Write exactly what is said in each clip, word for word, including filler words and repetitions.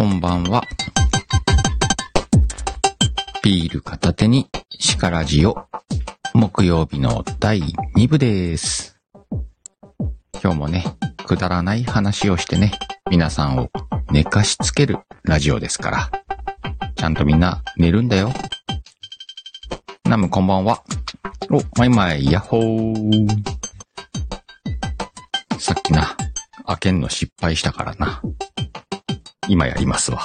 こんばんは。ビール片手にシカラジオ木曜日のだいに部です。今日もね、くだらない話をしてね、皆さんを寝かしつけるラジオですから、ちゃんとみんな寝るんだよ。ナムこんばんは。お、マイマイ、ヤッホー。さっきな、開けんの失敗したからな。今やりますわ。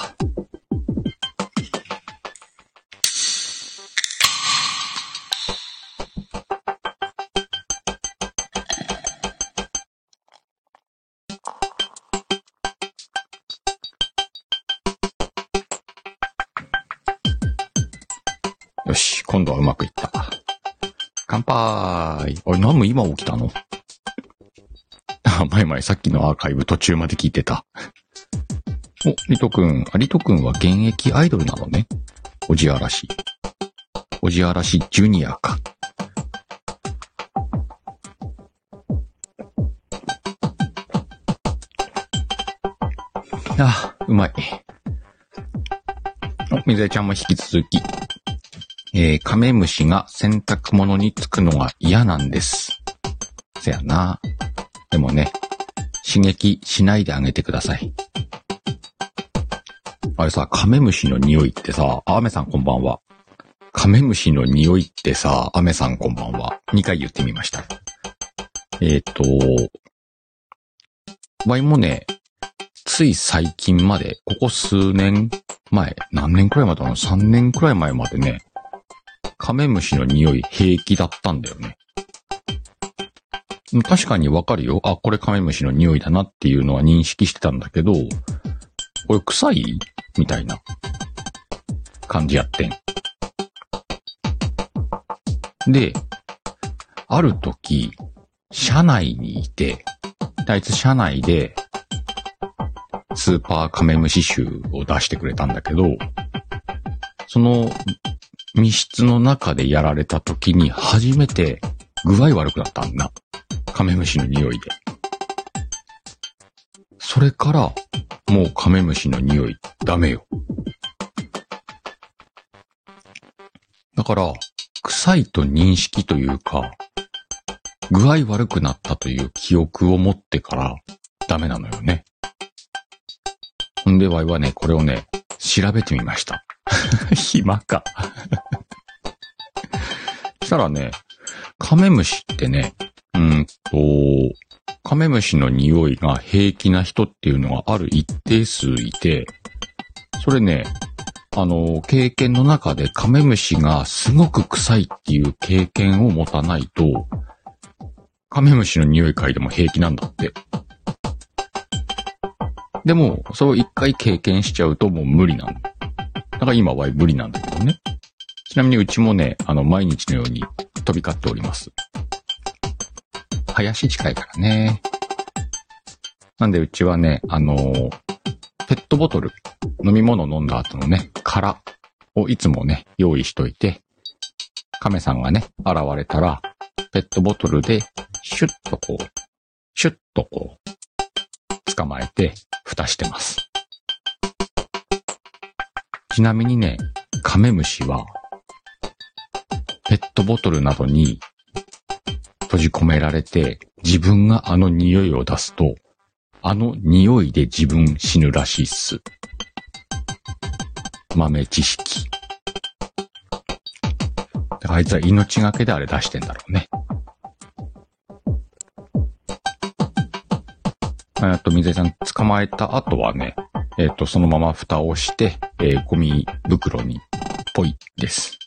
よし、今度はうまくいった。乾杯。あれ、ナム今起きたの？あ、前々さっきのアーカイブ途中まで聞いてた。お、リト君。あ、リト君は現役アイドルなのね。おじあらし。おじあらしジュニアか。あ、うまい。お、みずえちゃんも引き続き。えー、カメムシが洗濯物につくのが嫌なんです。せやな。でもね、刺激しないであげてください。あれさ、カメムシの匂いってさ、あ、アメさんこんばんは。カメムシの匂いってさ、アメさんこんばんは。にかい言ってみました。えっと、ワイもね、つい最近まで、ここ数年前、何年くらいまでだろう、さんねんくらい前までね、カメムシの匂い平気だったんだよね。確かにわかるよ。あ、これカメムシの匂いだなっていうのは認識してたんだけど、これ臭い？みたいな感じやってん。で、ある時、車内にいて、あいつ車内で、スーパーカメムシ臭を出してくれたんだけど、その、密室の中でやられた時に初めて具合悪くなったんだ。カメムシの匂いで。それからもうカメムシの匂いダメよ。だから臭いと認識というか、具合悪くなったという記憶を持ってからダメなのよね。ほんでワイはね、これをね、調べてみました。暇か。したらね、カメムシってね、うーんと、カメムシの匂いが平気な人っていうのがある一定数いて、それね、あの、経験の中でカメムシがすごく臭いっていう経験を持たないと、カメムシの匂い嗅いでも平気なんだって。でも、それを一回経験しちゃうともう無理なの。だから今は無理なんだけどね。ちなみにうちもね、あの、毎日のように飛び交っております。林近いからね。なんでうちはね、あのー、ペットボトル、飲み物飲んだ後のね、殻をいつもね、用意しといて、亀さんがね、現れたら、ペットボトルで、シュッとこう、シュッとこう、捕まえて、蓋してます。ちなみにね、カメムシは、ペットボトルなどに閉じ込められて、自分があの匂いを出すと、あの匂いで自分死ぬらしいっす。豆知識。あいつは命がけであれ出してんだろうね。あと、水井さん捕まえた後はね、えっ、ー、と、そのまま蓋をして、えー、ゴミ袋に、ぽいです。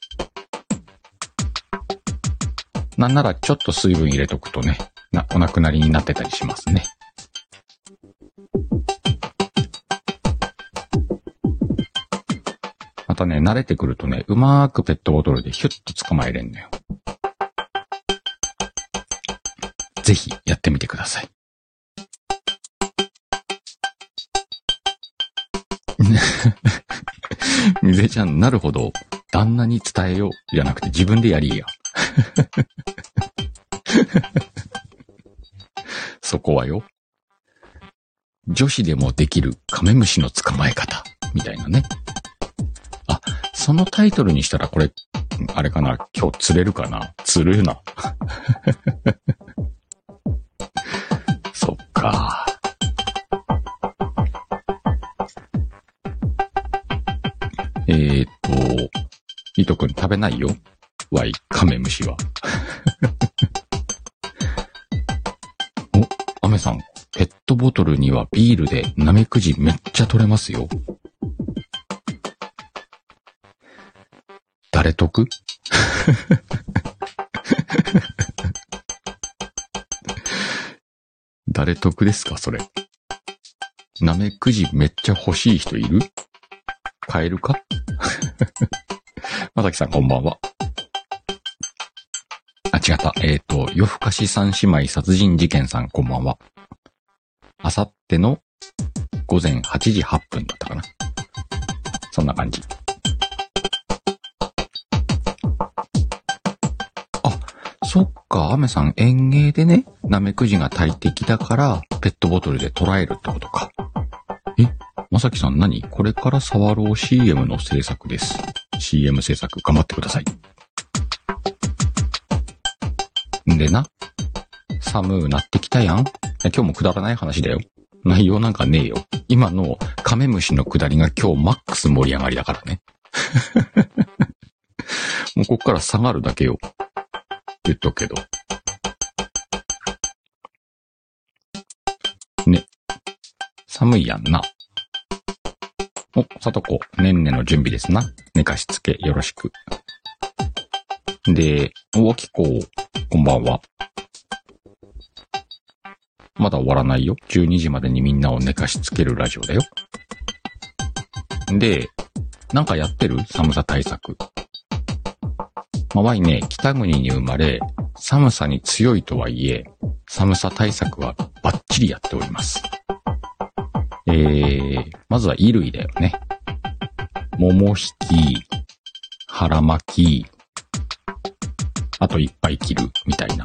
なんならちょっと水分入れとくとね、な、お亡くなりになってたりしますね。またね、慣れてくるとね、うまーくペットボトルでヒュッと捕まえれんのよ。ぜひ、やってみてください。みずえちゃん、なるほど。旦那に伝えよう。じゃなくて自分でやりや。そこはよ。女子でもできるカメムシの捕まえ方。みたいなね。あ、そのタイトルにしたらこれ、あれかな、今日釣れるかな、釣るな。そっか。えーっと、伊藤くん食べないよ。わい、カメムシは。お、アメさん、ペットボトルにはビールでナメクジめっちゃ取れますよ。誰得？誰得ですかそれ。ナメクジめっちゃ欲しい人いる？買えるか？まさきさんこんばんは。あ、違った。えっと、夜更かし三姉妹殺人事件さんこんばんは。あさっての午前はちじはっぷんだったかな。そんな感じ。あ、そっか、アメさん園芸でね、ナメクジが大敵だから、ペットボトルで捕らえるってことか。え、まさきさん何？これからサワロー シーエム の制作です。シーエム 制作頑張ってください。んでな、寒うなってきたやん。今日もくだらない話だよ。内容なんかねえよ。今のカメムシのくだりが今日マックス盛り上がりだからね。もうこっから下がるだけよ。言っとくけど。ね。寒いやんな。お、さとこ、ねんねの準備ですな。寝かしつけよろしく。で、おきこ、こんばんは。まだ終わらないよ。じゅうにじまでにみんなを寝かしつけるラジオだよ。で、なんかやってる？寒さ対策。まあ、わいね、北国に生まれ、寒さに強いとはいえ、寒さ対策はバッチリやっております。えー、まずは衣類だよね。桃引き、腹巻き、あといっぱい着る、みたいな。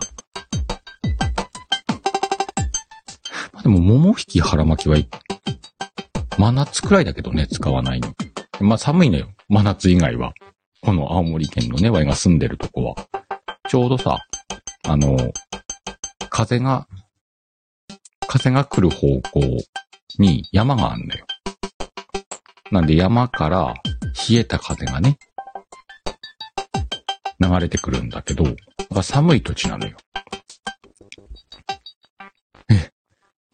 でも、桃引き腹巻きは、真夏くらいだけどね、使わないの。まあ、寒いのよ。真夏以外は。この青森県のね、わいが住んでるとこは。ちょうどさ、あの、風が、風が来る方向に山があんだよ。なんで山から冷えた風がね、流れてくるんだけど、寒い土地なのよ。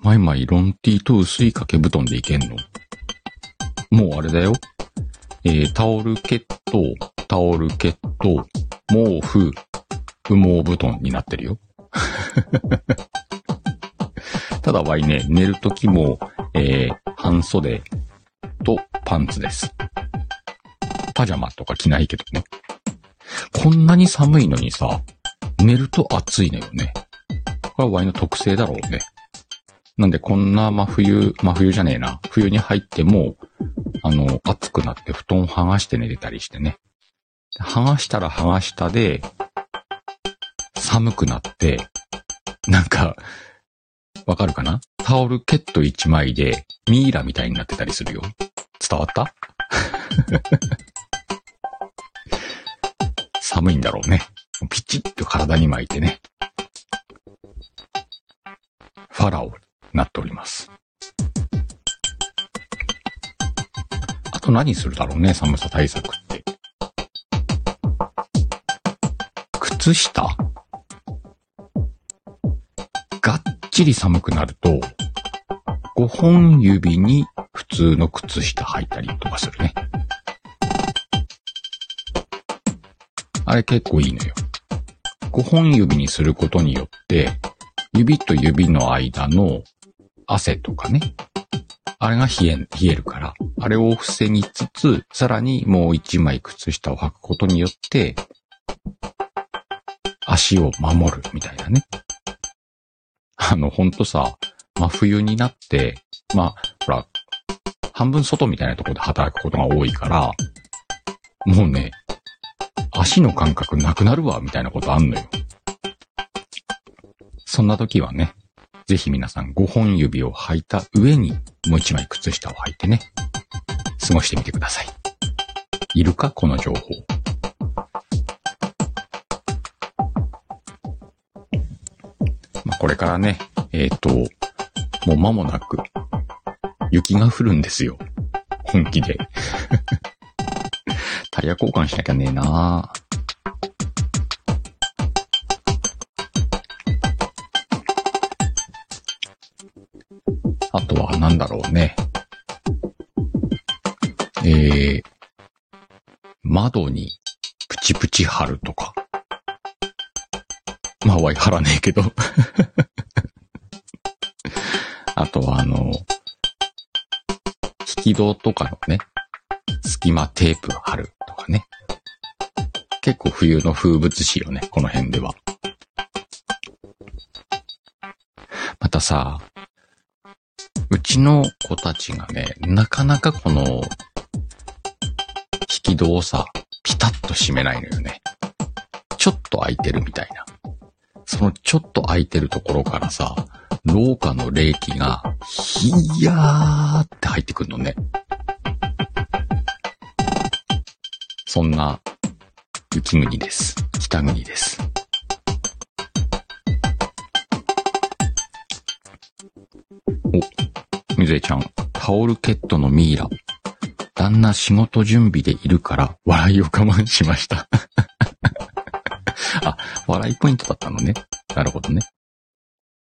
毎毎ロンティーと薄い掛け布団でいけんの？もうあれだよ。えー、タオルケット、タオルケット、毛布、羽毛布団になってるよ。ただわいね、寝るときも、えー、半袖とパンツです。パジャマとか着ないけどね。こんなに寒いのにさ、寝ると暑いのよね。これはわいの特性だろうね。なんでこんな真冬、真冬じゃねえな。冬に入っても、あの、暑くなって布団剥がして寝てたりしてね。剥がしたら剥がしたで、寒くなって、なんか、わかるかな？タオルケット一枚でミイラみたいになってたりするよ。伝わった？寒いんだろうね。ピチッと体に巻いてね。ファラオ。なっております。あと何するだろうね、寒さ対策って。靴下？がっちり寒くなると、ごほん指に普通の靴下履いたりとかするね。あれ結構いいのよ。ごほん指にすることによって、指と指の間の汗とかね。あれが冷え、冷えるから。あれを防ぎつつ、さらにもう一枚靴下を履くことによって、足を守るみたいなね。あの、ほんとさ、真冬になって、まあ、ほら、半分外みたいなところで働くことが多いから、もうね、足の感覚なくなるわ、みたいなことあんのよ。そんな時はね、ぜひ皆さんごほん指を履いた上にもう一枚靴下を履いてね、過ごしてみてください。いるか、この情報。まあ、これからね、えっと、もう間もなく、雪が降るんですよ。本気で。タイヤ交換しなきゃねえなぁ。あとは何だろうね。えー、窓にプチプチ貼るとか。まあ、わい貼らねえけど。あとはあの、引き戸とかのね、隙間テープ貼るとかね。結構冬の風物詩よね、この辺では。またさ、うちの子たちがね、なかなかこの、引き戸をさ、ピタッと閉めないのよね。ちょっと開いてるみたいな。そのちょっと開いてるところからさ、廊下の冷気が、ひやーって入ってくるのね。そんな、雪国です。北国です。みずえちゃん、タオルケットのミイラ。旦那仕事準備でいるから、笑いを我慢しました。あ、笑いポイントだったのね。なるほどね。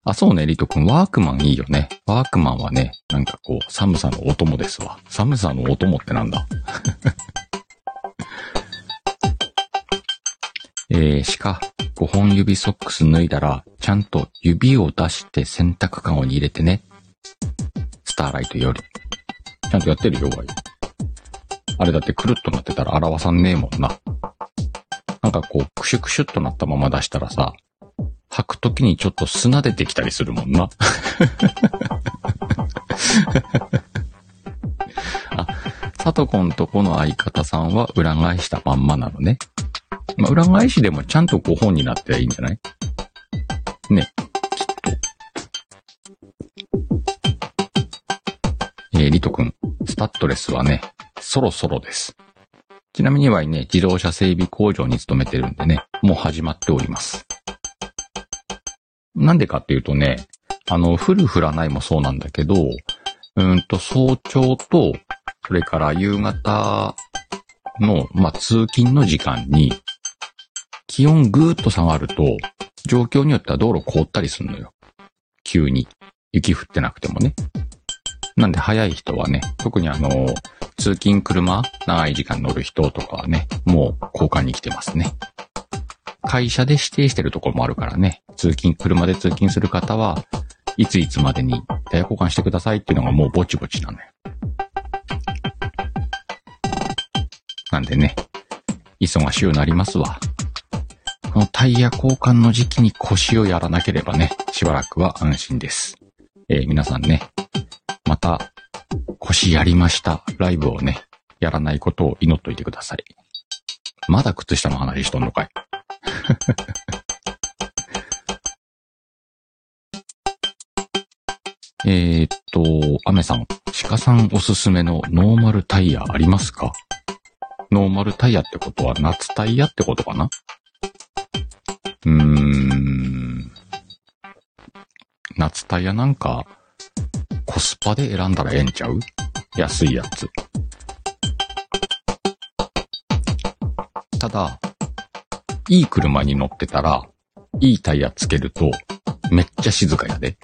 あ、そうね、リト君、ワークマンいいよね。ワークマンはね、なんかこう、寒さのお供ですわ。寒さのお供ってなんだ。えー、鹿、ごほん指ソックス脱いだら、ちゃんと指を出して洗濯かごに入れてね。スターライトより。ちゃんとやってるよ、わい。あれだってくるっとなってたら表さんねえもんな。なんかこう、クシュクシュっとなったまま出したらさ、履くときにちょっと砂出てきたりするもんな。あ、さとこんとこの相方さんは裏返したまんまなのね。まあ、裏返しでもちゃんとご本になってはいいんじゃないね。えー、リト君、スタッドレスはね、そろそろです。ちなみにはね、自動車整備工場に勤めてるんでね、もう始まっております。なんでかっていうとね、あの、降る降らないもそうなんだけど、うーんと、早朝と、それから夕方の、まあ、通勤の時間に、気温ぐーっと下がると、状況によっては道路凍ったりするのよ。急に。雪降ってなくてもね。なんで早い人はね、特にあの、通勤車、長い時間乗る人とかはね、もう交換に来てますね。会社で指定してるところもあるからね、通勤、車で通勤する方は、いついつまでにタイヤ交換してくださいっていうのがもうぼちぼちなのよ。なんでね、忙しゅうなりますわ。このタイヤ交換の時期に腰をやらなければね、しばらくは安心です。えー、皆さんね、また、腰やりました。ライブをね、やらないことを祈っといてください。まだ靴下の話しとんのかい。えっと、アメさん、鹿さんおすすめのノーマルタイヤありますか？ノーマルタイヤってことは夏タイヤってことかな？うーん。夏タイヤなんか、コスパで選んだらええんちゃう？安いやつ。ただ、いい車に乗ってたら、いいタイヤつけると、めっちゃ静かやで。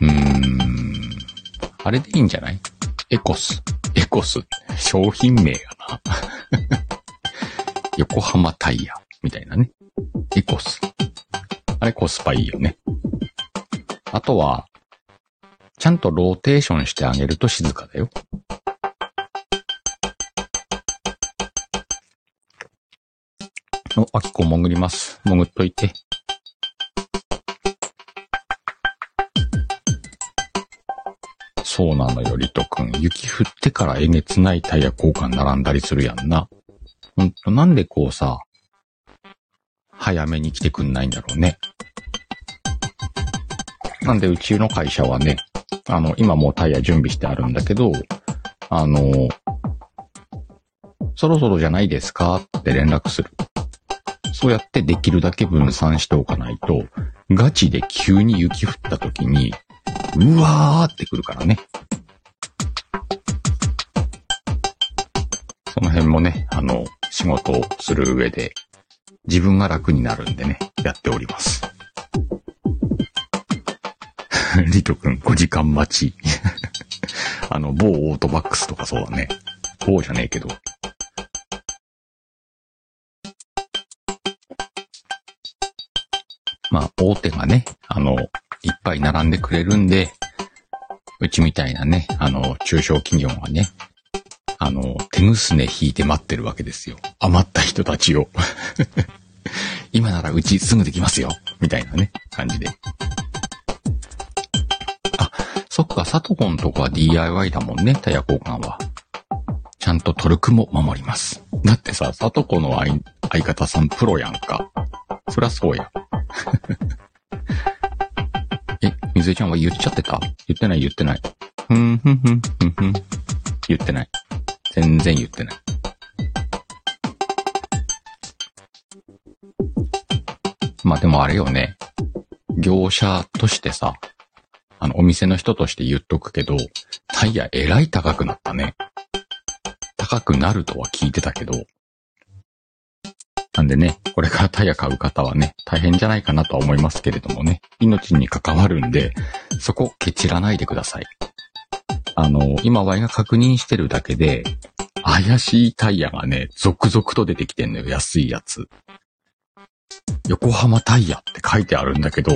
うーん。あれでいいんじゃない？エコス。エコス。商品名やな。横浜タイヤ。みたいなね。エコス。あれコスパいいよね。あとは、ちゃんとローテーションしてあげると静かだよ。お、あきこ潜ります。潜っといて。そうなのよ、りとくん。雪降ってからえげつないタイヤ交換並んだりするやんな。ほんと、なんでこうさ、早めに来てくんないんだろうね。なんでうちの会社はね、あの、今もうタイヤ準備してあるんだけど、あの、そろそろじゃないですかって連絡する。そうやってできるだけ分散しておかないと、ガチで急に雪降った時に、うわーってくるからね。その辺もね、あの、仕事をする上で、自分が楽になるんでね、やっております。リト君、ごじかん待ち。あの、某オートバックスとかそうだね。某じゃねえけど。まあ、大手がね、あの、いっぱい並んでくれるんで、うちみたいなね、あの、中小企業はね、あの、手ぐすね引いて待ってるわけですよ。余った人たちを。今ならうちすぐできますよ。みたいなね、感じで。そっか、サトコンとこは ディーアイワイ だもんね、タイヤ交換は。ちゃんとトルクも守ります。だってさ、サトコの相、相方さんプロやんか。そりゃそうや。え、水江ちゃんは言っちゃってた？言ってない言ってない。ふんふんふんふんふん。言ってない。全然言ってない。まあでもあれよね。業者としてさ、あの、お店の人として言っとくけど、タイヤえらい高くなったね。高くなるとは聞いてたけど。なんでね、これからタイヤ買う方はね、大変じゃないかなとは思いますけれどもね、命に関わるんで、そこケチらないでください。あの、今ワイが確認してるだけで、怪しいタイヤがね、続々と出てきてんのよ、安いやつ。横浜タイヤって書いてあるんだけど、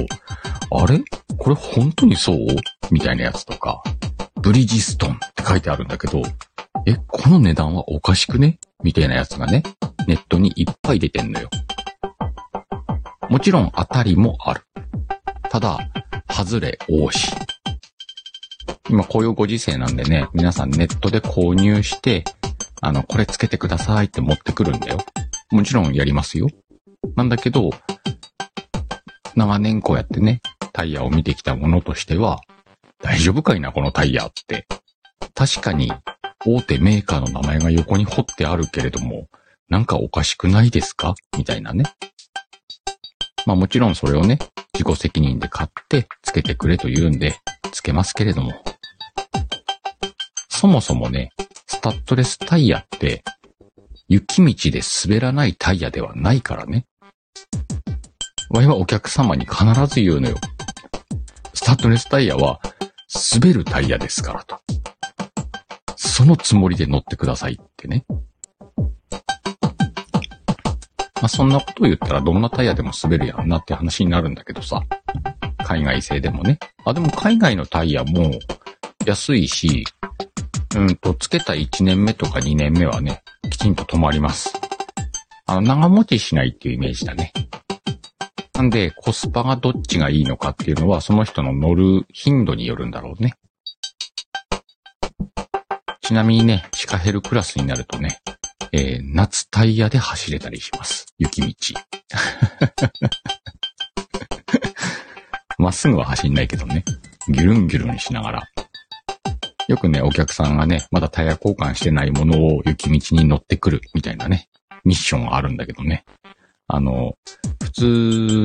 あれ？これ本当にそう？みたいなやつとか、ブリヂストンって書いてあるんだけど、え、この値段はおかしくね？みたいなやつがね、ネットにいっぱい出てんのよ。もちろん当たりもある。ただ、外れ多し。今こういうご時世なんでね、皆さんネットで購入して、あの、これつけてくださいって持ってくるんだよ。もちろんやりますよ。なんだけど、長年こうやってね、タイヤを見てきたものとしては、大丈夫かいな、このタイヤって。確かに、大手メーカーの名前が横に彫ってあるけれども、なんかおかしくないですか？みたいなね。まあもちろんそれをね、自己責任で買って、つけてくれと言うんで、つけますけれども。そもそもね、スタッドレスタイヤって、雪道で滑らないタイヤではないからね。わいはお客様に必ず言うのよ。スタッドレスタイヤは滑るタイヤですからと。そのつもりで乗ってくださいってね。まあそんなことを言ったらどんなタイヤでも滑るやんなって話になるんだけどさ。海外製でもね。あ、でも海外のタイヤも安いし、うんと、つけたいちねんめとかにねんめはね、きちんと止まります。あの、長持ちしないっていうイメージだね。なんで、コスパがどっちがいいのかっていうのは、その人の乗る頻度によるんだろうね。ちなみにね、シカヘルクラスになるとね、えー、夏タイヤで走れたりします。雪道。まっすぐは走んないけどね。ギュルンギュルンしながら。よくね、お客さんがね、まだタイヤ交換してないものを雪道に乗ってくるみたいなね、ミッションがあるんだけどね。あの、普通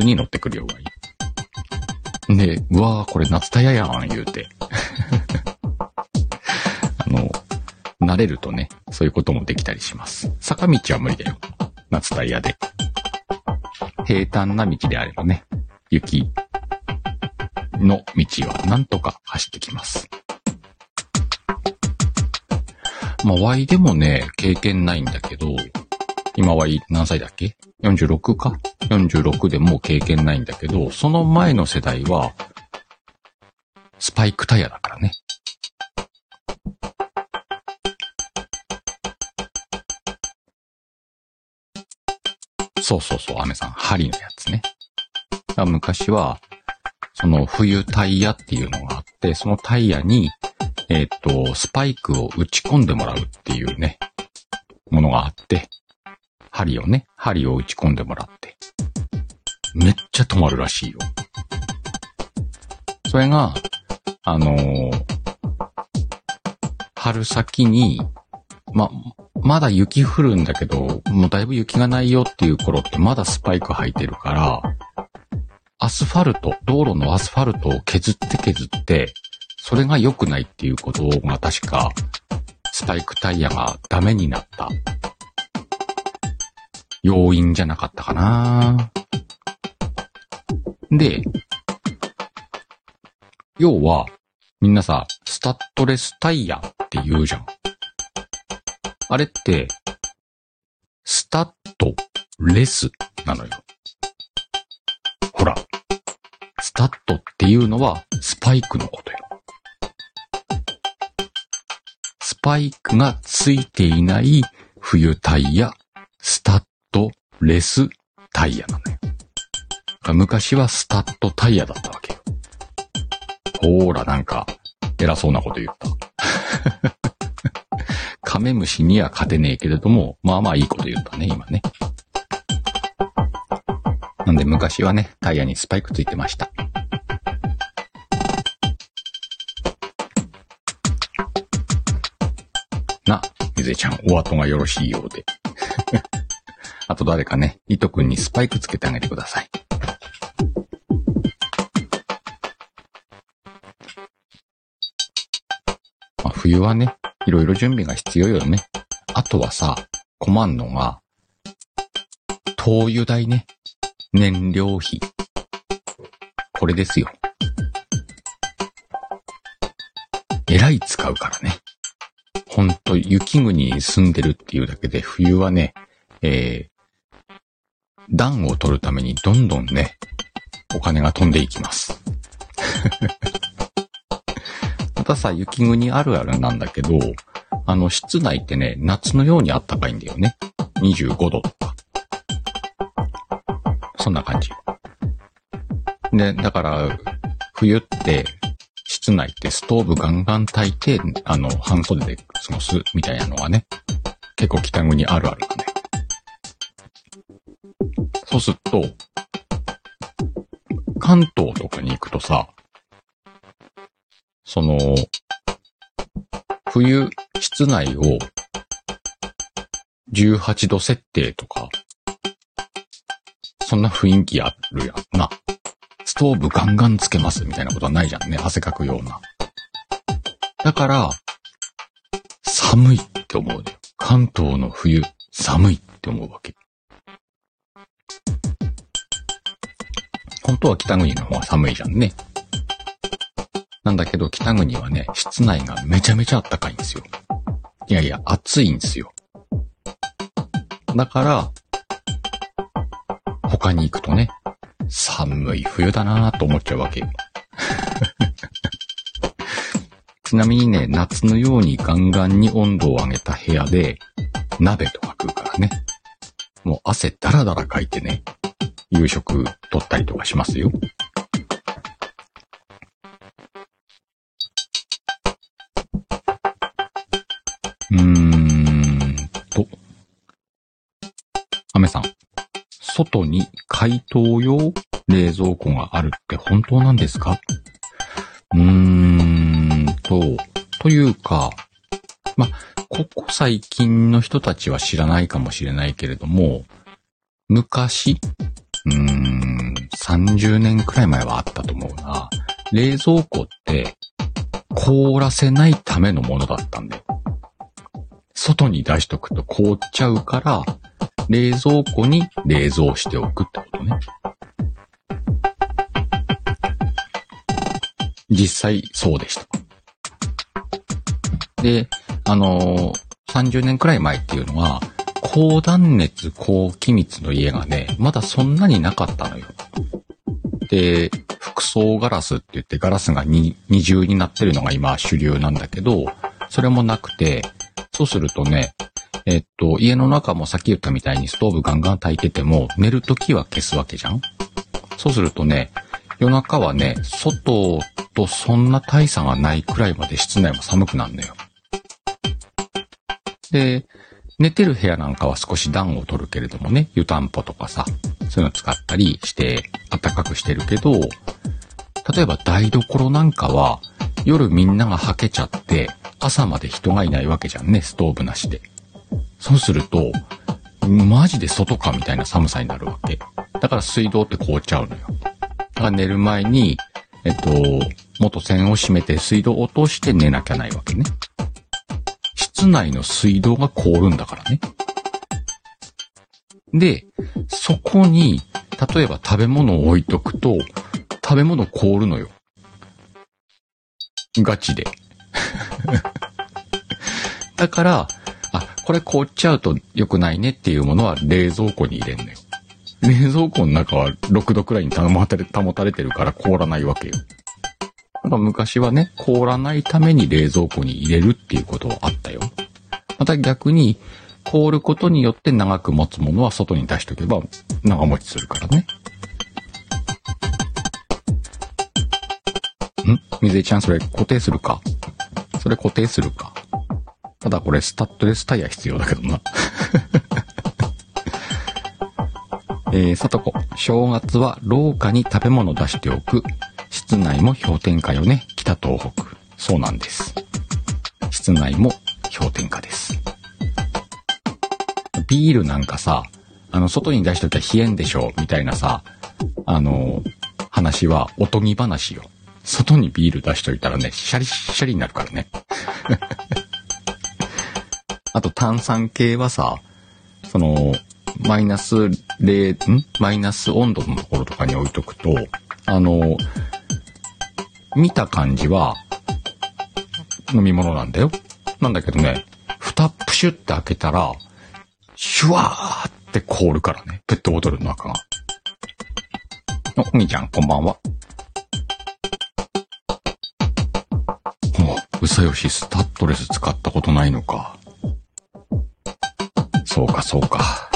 に乗ってくるようがいい。で、うわーこれ夏タイヤやん、言うて。あの、慣れるとね、そういうこともできたりします。坂道は無理だよ。夏タイヤで。平坦な道であればね、雪の道はなんとか走ってきます。まあ、Y でもね、経験ないんだけど、今 Y 何歳だっけ ?よんじゅうろく か ?よんじゅうろく でもう経験ないんだけど、その前の世代は、スパイクタイヤだからね。そうそうそう、アメさん、針のやつね。昔は、その冬タイヤっていうのがあって、そのタイヤに、えっと、スパイクを打ち込んでもらうっていうね、ものがあって、針をね、針を打ち込んでもらって、めっちゃ止まるらしいよ。それが、あのー、春先に、ま、まだ雪降るんだけど、もうだいぶ雪がないよっていう頃ってまだスパイク履いてるから、アスファルト、道路のアスファルトを削って削って、それが良くないっていうことが確か、スパイクタイヤがダメになった要因じゃなかったかな。で、要は、みんなさ、スタッドレスタイヤって言うじゃん。あれって、スタッドレスなのよ。ほら、スタッドっていうのはスパイクのことよ。スパイクがついていない冬タイヤ、スタッドレスタイヤなのよ。昔はスタッドタイヤだったわけよ。ほーら、なんか偉そうなこと言った。カメムシには勝てねえけれども、まあまあいいこと言ったね、今ね。なんで昔はね、タイヤにスパイクついてました。な、みずえちゃん、お後がよろしいようで。あと誰かね、いとくんにスパイクつけてあげてください。まあ、冬はね、いろいろ準備が必要よね。あとはさ、困んのが、灯油代ね。燃料費。これですよ。えらい使うからね。ほんと、雪国に住んでるっていうだけで、冬はね、えー、暖を取るためにどんどんね、お金が飛んでいきます。またさ、雪国あるあるなんだけど、あの、室内ってね、夏のように暖かいんだよね。にじゅうごどとか。そんな感じ。で、だから、冬って、室内ってストーブガンガン焚いて、あの、半袖で過ごすみたいなのがね、結構北国あるあるだね。そうすると、関東とかに行くとさ、その、冬、室内をじゅうはちど設定とか、そんな雰囲気あるやんな。ストーブガンガンつけますみたいなことはないじゃんね。汗かくような。だから、寒いって思う。関東の冬、寒いって思うわけ。本当は北国の方が寒いじゃんね。なんだけど北国はね、室内がめちゃめちゃ暖かいんですよ。いやいや、暑いんですよ。だから、他に行くとね、寒い冬だなぁと思っちゃうわけよ。ちなみにね、夏のようにガンガンに温度を上げた部屋で、鍋とか食うからね。もう汗だらだらかいてね、夕食取ったりとかしますよ。うーんと。アメさん。外に解凍用冷蔵庫があるって本当なんですか？うーんと、というか、ま、ここ最近の人たちは知らないかもしれないけれども、昔、うーん、さんじゅうねんくらい前はあったと思うな。冷蔵庫って凍らせないためのものだったんだよ。外に出しとくと凍っちゃうから、冷蔵庫に冷蔵しておくってことね。実際そうでした。で、あのー、さんじゅうねんくらい前っていうのは、高断熱高気密の家がね、まだそんなになかったのよ。で、複層ガラスって言ってガラスが二重になってるのが今主流なんだけど、それもなくて、そうするとね、えっと、家の中もさっき言ったみたいにストーブガンガン焚いてても、寝るときは消すわけじゃん？そうするとね、夜中はね、外とそんな大差がないくらいまで室内も寒くなるのよ。で、寝てる部屋なんかは少し暖を取るけれどもね、湯たんぽとかさ、そういうの使ったりして暖かくしてるけど、例えば台所なんかは夜みんながはけちゃって朝まで人がいないわけじゃんね、ストーブなしで。そうするとマジで外かみたいな寒さになるわけだから水道って凍っちゃうのよ。だから寝る前にえっと元栓を閉めて水道を落として寝なきゃないわけね。室内の水道が凍るんだからね。で、そこに例えば食べ物を置いとくと食べ物凍るのよ。ガチで。だから、あ、これ凍っちゃうと良くないねっていうものは冷蔵庫に入れんのよ。冷蔵庫の中はろくどくらいに保たれ、保たれてるから凍らないわけよ。なんか昔はね、凍らないために冷蔵庫に入れるっていうことはあったよ。また逆に、凍ることによって長く持つものは外に出しとけば長持ちするからね。ん？水江ちゃん、それ固定するか？それ固定するか？ただこれスタッドレスタイヤ必要だけどな。えー、さとこ、正月は廊下に食べ物出しておく。室内も氷点下よね、北東北。そうなんです。室内も氷点下です。ビールなんかさ、あの、外に出しときゃ冷えんでしょ、みたいなさ、あの、話はおとぎ話よ。外にビール出しといたらね、シャリシャリになるからね。あと炭酸系はさ、その、マイナスれい、ん？マイナス温度のところとかに置いとくと、あの、見た感じは、飲み物なんだよ。なんだけどね、蓋プシュって開けたら、シュワーって凍るからね、ペットボトルの中が。お、お兄ちゃん、こんばんは。うさよしスタッドレス使ったことないのか。そうかそうか。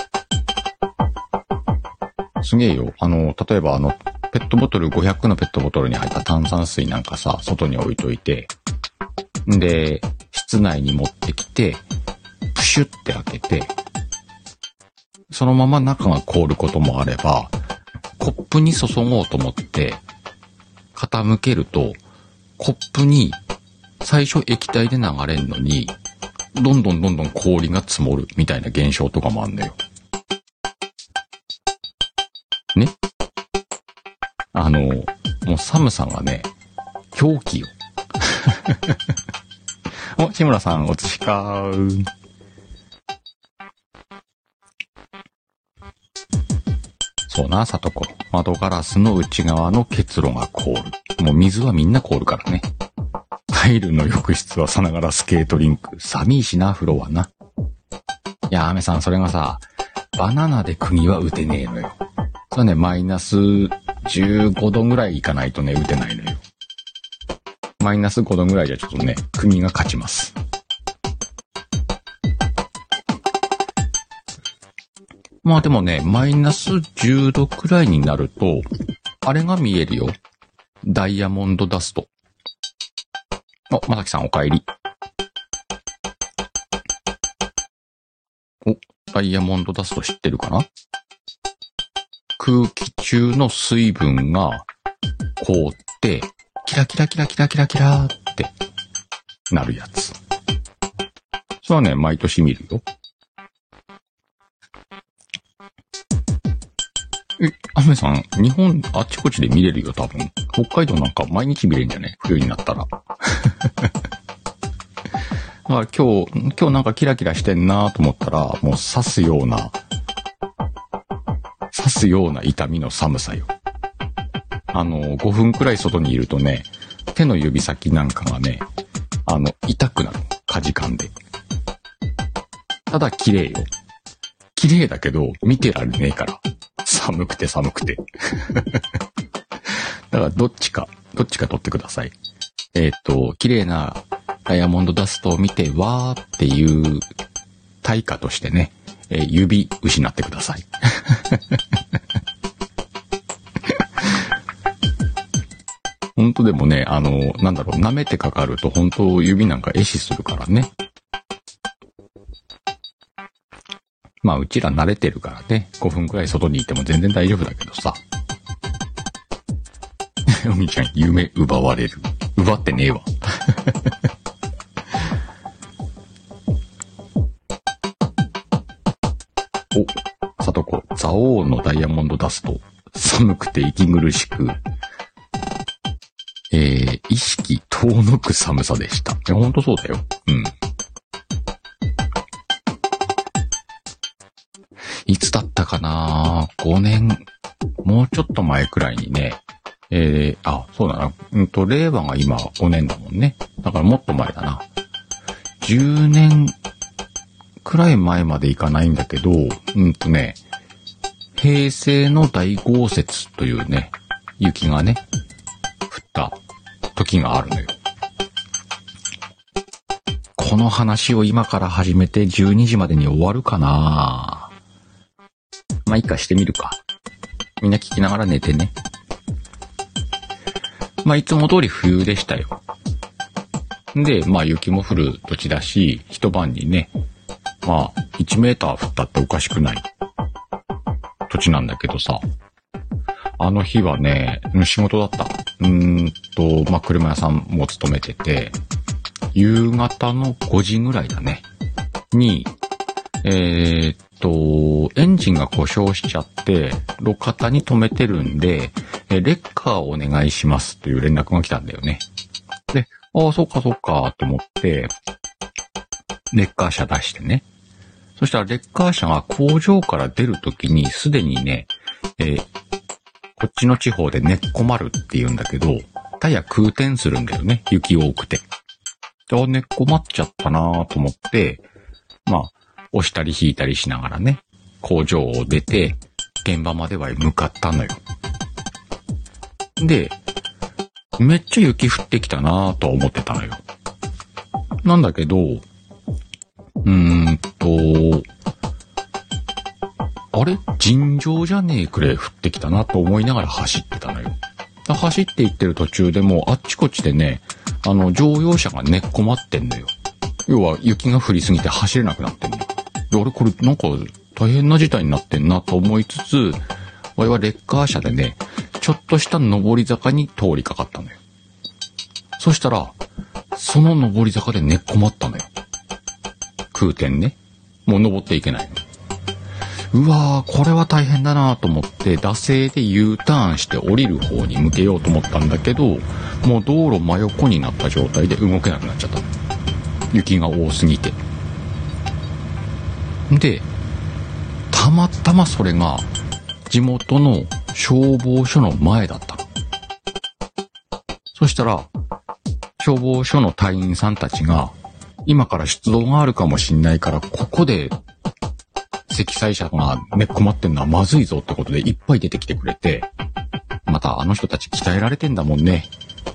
すげえよ。あの、例えばあの、ペットボトル、ごひゃくのペットボトルに入った炭酸水なんかさ、外に置いといて、んで、室内に持ってきて、プシュって開けて、そのまま中が凍ることもあれば、コップに注ごうと思って、傾けると、コップに、最初液体で流れんのに、どんどんどんどん氷が積もるみたいな現象とかもあんだよ。ね？あの、もう寒さがね、狂気よ。お、志村さん、お寿司買う。そうな、さとこ。窓ガラスの内側の結露が凍る。もう水はみんな凍るからね。タイルの浴室はさながらスケートリンク。寒いしな、風呂はな。いや、雨さん、それがさ、バナナで釘は打てねえのよ。それはね、マイナスじゅうごどぐらいいかないとね、打てないのよ。マイナスごどぐらいじゃちょっとね、釘が勝ちます。まあでもね、マイナスじゅうどくらいになると、あれが見えるよ。ダイヤモンドダスト。お、まさきさんお帰り。お、ダイヤモンドダスト知ってるかな？空気中の水分が凍って、キラキラキラキラキラキラってなるやつ。それはね、毎年見るよ。え、アメさん、日本あっちこっちで見れるよ、多分。北海道なんか毎日見れるんじゃね？冬になったら。だから今日、今日なんかキラキラしてんなと思ったら、もう刺すような、刺すような痛みの寒さよ。あの、ごふんくらい外にいるとね、手の指先なんかがね、あの、痛くなる。かじかんで。ただ綺麗よ。綺麗だけど、見てられねえから。寒くて寒くて。だからどっちか、どっちか取ってください。えっと、綺麗なダイヤモンドダストを見て、わーっていう対価としてね、えー、指失ってください。本当でもね、あの、なんだろう、舐めてかかると本当指なんか壊死するからね。まあうちら慣れてるからね、ごふんくらい外にいても全然大丈夫だけどさよみちゃん、夢奪われる。奪ってねえわ。お、さとこ、ザオーのダイヤモンドダスト。寒くて息苦しく。えー、意識遠のく寒さでした。いや、ほんとそうだよ。うん。いつだったかなごねん、もうちょっと前くらいにね、えー、あ、そうだな、うんと、令和が今ごねんだもんね。だからもっと前だな。じゅうねんくらい前までいかないんだけど、うんとね、平成の大豪雪というね、雪がね、降った時があるのよ。この話を今から始めてじゅうにじまでに終わるかな。まあいいか、してみるか。みんな聞きながら寝てね。まあいつも通り冬でしたよ。で、まあ雪も降る土地だし、一晩にね、まあいちメーター降ったっておかしくない土地なんだけどさ、あの日はね、仕事だった。うーんと、まあ車屋さんも勤めてて、夕方のごじぐらいだね。に、えー、と、エンジンが故障しちゃって、路肩に止めてるんで、えレッカーをお願いしますという連絡が来たんだよね。で、ああ、そっかそっかと思って、レッカー車出してね。そしたらレッカー車が工場から出るときにすでにね、えー、こっちの地方で根っこ丸って言うんだけど、タイヤ空転するんだよね。雪多くて。で、あ、根っこまっちゃったなーと思って、まあ、押したり引いたりしながらね、工場を出て、現場までは向かったのよ。で、めっちゃ雪降ってきたなぁとは思ってたのよ。なんだけど、うーんと、あれ?尋常じゃねえくらい降ってきたなと思いながら走ってたのよ。走って行ってる途中でもうあっちこっちでね、あの乗用車が寝っこまってんのよ。要は雪が降りすぎて走れなくなってんの。あれ、これなんか大変な事態になってんなと思いつつ、我々はレッカー車でね、ちょっとした上り坂に通りかかったのよ。そしたら、その上り坂で寝っこまったのよ。空転ね。もう登っていけないの。うわー、これは大変だなと思って、惰性で U ターンして降りる方に向けようと思ったんだけど、もう道路真横になった状態で動けなくなっちゃったの。雪が多すぎて。で、たまたまそれが地元の消防署の前だったの。そしたら消防署の隊員さんたちが、今から出動があるかもしんないから、ここで積載車がね困ってんのはまずいぞってことでいっぱい出てきてくれて、またあの人たち鍛えられてんだもんね。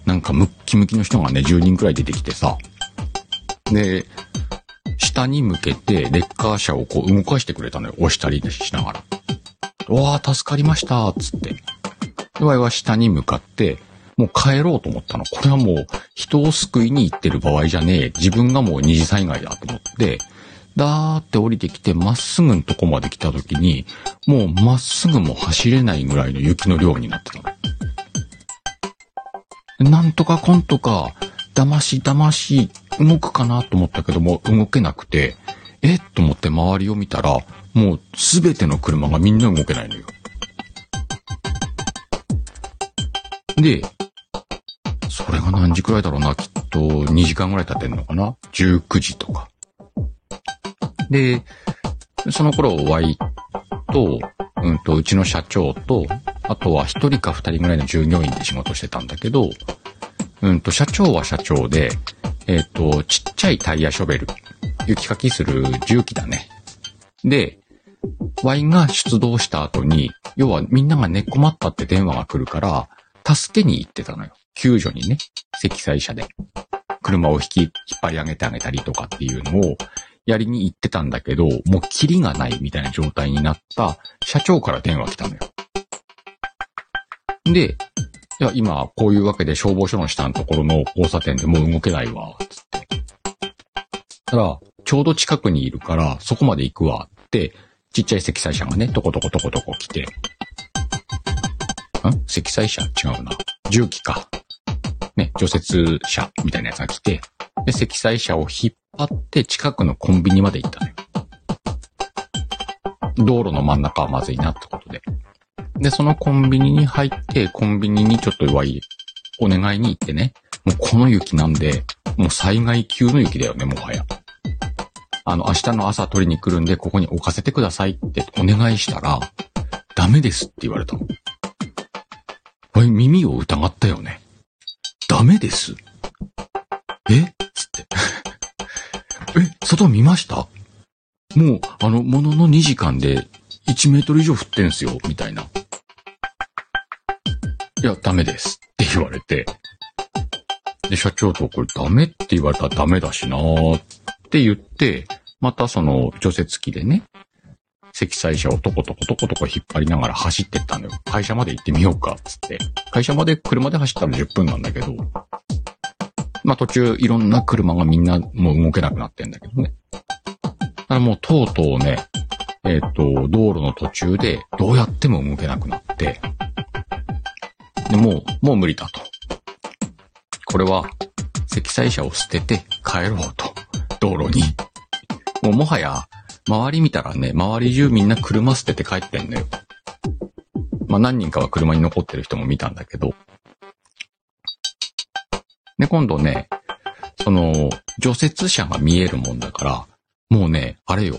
なんかムッキムキの人がねじゅうにんくらい出てきてさ、で下に向けてレッカー車をこう動かしてくれたのよ。押したりしながら。わあ、助かりましたーっつって。で、わいは下に向かって、もう帰ろうと思ったの。これはもう人を救いに行ってる場合じゃねえ。自分がもう二次災害だと思って、だーって降りてきて、まっすぐのとこまで来た時に、もうまっすぐも走れないぐらいの雪の量になってたの。なんとかこんとか、だましだまし、動くかなと思ったけども、動けなくて、えっと思って周りを見たら、もうすべての車がみんな動けないのよ。で、それが何時くらいだろうな、きっとにじかんくらい経ってんのかな ?じゅうくじとか。で、その頃、ワイと、うんと、うちの社長と、あとは一人か二人ぐらいの従業員で仕事してたんだけど、うんと、社長は社長で、えっと、ちっちゃいタイヤショベル、雪かきする重機だね。で、ワイが出動した後に、要はみんなが寝っこまったって電話が来るから、助けに行ってたのよ。救助にね、積載車で。車を引き、引っ張り上げてあげたりとかっていうのをやりに行ってたんだけど、もうキリがないみたいな状態になった社長から電話来たのよ。で、いや、今、こういうわけで消防署の下のところの交差点でもう動けないわ、つって。たら、ちょうど近くにいるから、そこまで行くわ、って、ちっちゃい積載車がね、トコトコトコトコ来て。ん?積載車?違うな。重機か、ね、除雪車みたいなやつが来て、で、積載車を引っ張って近くのコンビニまで行ったのよ。道路の真ん中はまずいなってことで。で、そのコンビニに入って、コンビニにちょっと弱い、お願いに行ってね、もうこの雪なんで、もう災害級の雪だよね、もはや。あの、明日の朝取りに来るんで、ここに置かせてくださいってお願いしたら、ダメですって言われたの。おい、耳を疑ったよね。ダメです。え？つって。え、外見ました？もう、あの、もののにじかんでいちメートル以上降ってんすよ、みたいな。いや、ダメですって言われて。で、社長とこれダメって言われたらダメだしなーって言って、またその除雪機でね、積載車をトコトコトコトコ引っ張りながら走ってったんだよ。会社まで行ってみようか、つって。会社まで車で走ったらじゅっぷんなんだけど、まあ途中いろんな車がみんなもう動けなくなってんだけどね。だからもうとうとうね、えっと、道路の途中でどうやっても動けなくなって、でもう、もう無理だと。これは、積載車を捨てて帰ろうと。道路に。もうもはや、周り見たらね、周り中みんな車捨てて帰ってんのよ。まあ何人かは車に残ってる人も見たんだけど。で、今度ね、その、除雪車が見えるもんだから、もうね、あれよ。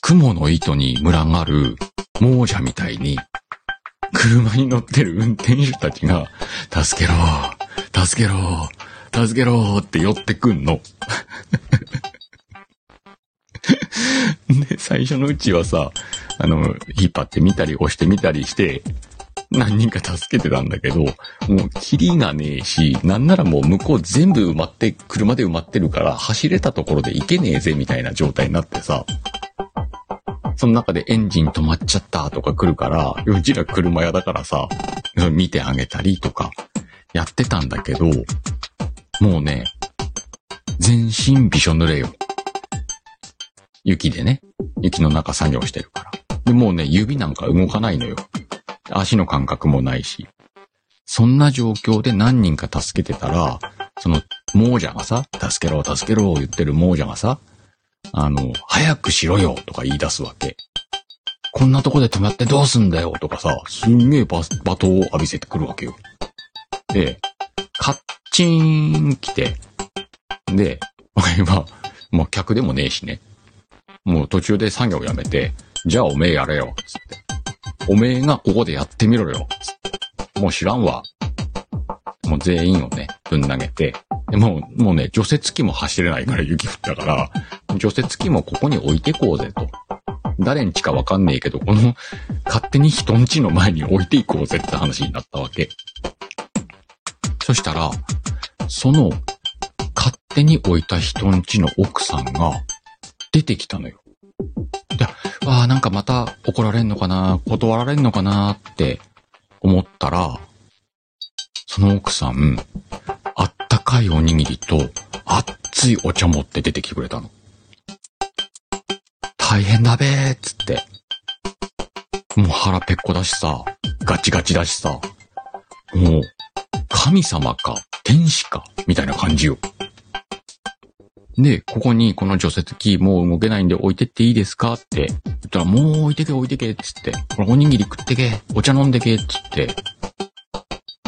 雲の糸に群がる亡者みたいに、車に乗ってる運転手たちが、助けろー、助けろー、助けろーって寄ってくんの。で、最初のうちはさ、あの、引っ張ってみたり押してみたりして、何人か助けてたんだけど、もうキリがねえし、なんならもう向こう全部埋まって、車で埋まってるから、走れたところで行けねえぜみたいな状態になってさ、その中でエンジン止まっちゃったとか来るから、うちら車屋だからさ、見てあげたりとかやってたんだけど、もうね、全身びしょ濡れよ。雪でね、雪の中作業してるから。で、もうね、指なんか動かないのよ。足の感覚もないし。そんな状況で何人か助けてたら、その亡者がさ、助けろ、助けろ、言ってる亡者がさ、あの、早くしろよとか言い出すわけ。こんなとこで止まってどうすんだよとかさ、すんげえ罵倒を浴びせてくるわけよ。で、カッチーン来て、で、俺は、もう客でもねえしね。もう途中で作業やめて、じゃあおめえやれよ、つって。おめえがここでやってみろよ、つって。もう知らんわ。もう全員をね、ぶん投げて、でもう、もうね、除雪機も走れないから雪降ったから、除雪機もここに置いてこうぜと。誰んちかわかんねえけど、この、勝手に人んちの前に置いていこうぜって話になったわけ。そしたら、その、勝手に置いた人んちの奥さんが、出てきたのよ。で、ああ、なんかまた怒られんのかな、断られんのかなって思ったら、その奥さん、あったかいおにぎりと、熱いお茶持って出てきてくれたの。大変だべーっつって。もう腹ペッコだしさ、ガチガチだしさ、もう、神様か、天使か、みたいな感じよ。で、ここにこの除雪機もう動けないんで置いてっていいですかって言ったら、もう置いてけ置いてけっつって、これおにぎり食ってけ、お茶飲んでけっつって、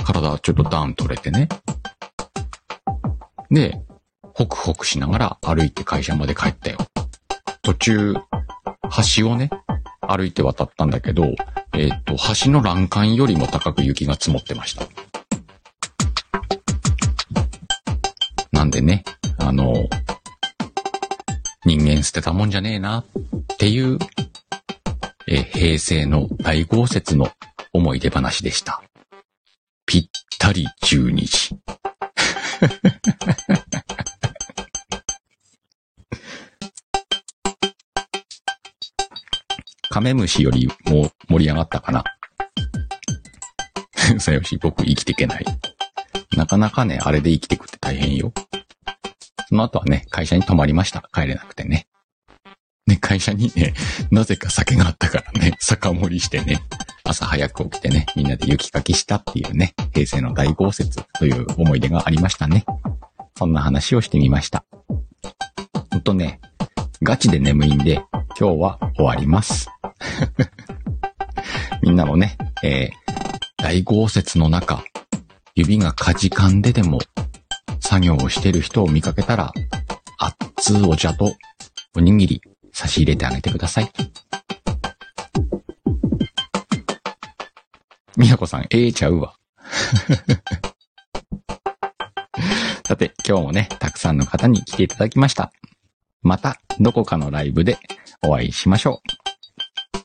体ちょっとダウン取れてね。で、ホクホクしながら歩いて会社まで帰ったよ。途中、橋をね、歩いて渡ったんだけど、えーっと、橋の欄干よりも高く雪が積もってました。なんでね、あの、人間捨てたもんじゃねえな、っていう、えー、平成の大豪雪の思い出話でした。ぴったりじゅうにじ。カメムシよりも盛り上がったかな。さよし、僕生きていけない。なかなかね、あれで生きてくって大変よ。その後はね、会社に泊まりました。帰れなくてね。ね、会社にね、なぜか酒があったからね、酒盛りしてね。朝早く起きてね、みんなで雪かきしたっていうね、平成の大豪雪という思い出がありましたね。そんな話をしてみました。ほんとね、ガチで眠いんで、今日は終わります。みんなもね、えー、大豪雪の中、指がかじかんででも作業をしてる人を見かけたら、熱いお茶とおにぎり差し入れてあげてください。みやこさん、ええちゃうわ。さて、今日もね、たくさんの方に来ていただきました。また、どこかのライブでお会いしましょう。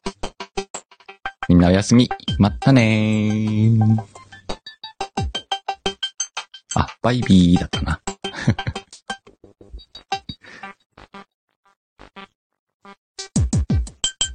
みんなおやすみ。まったねー。あ、バイビーだったな。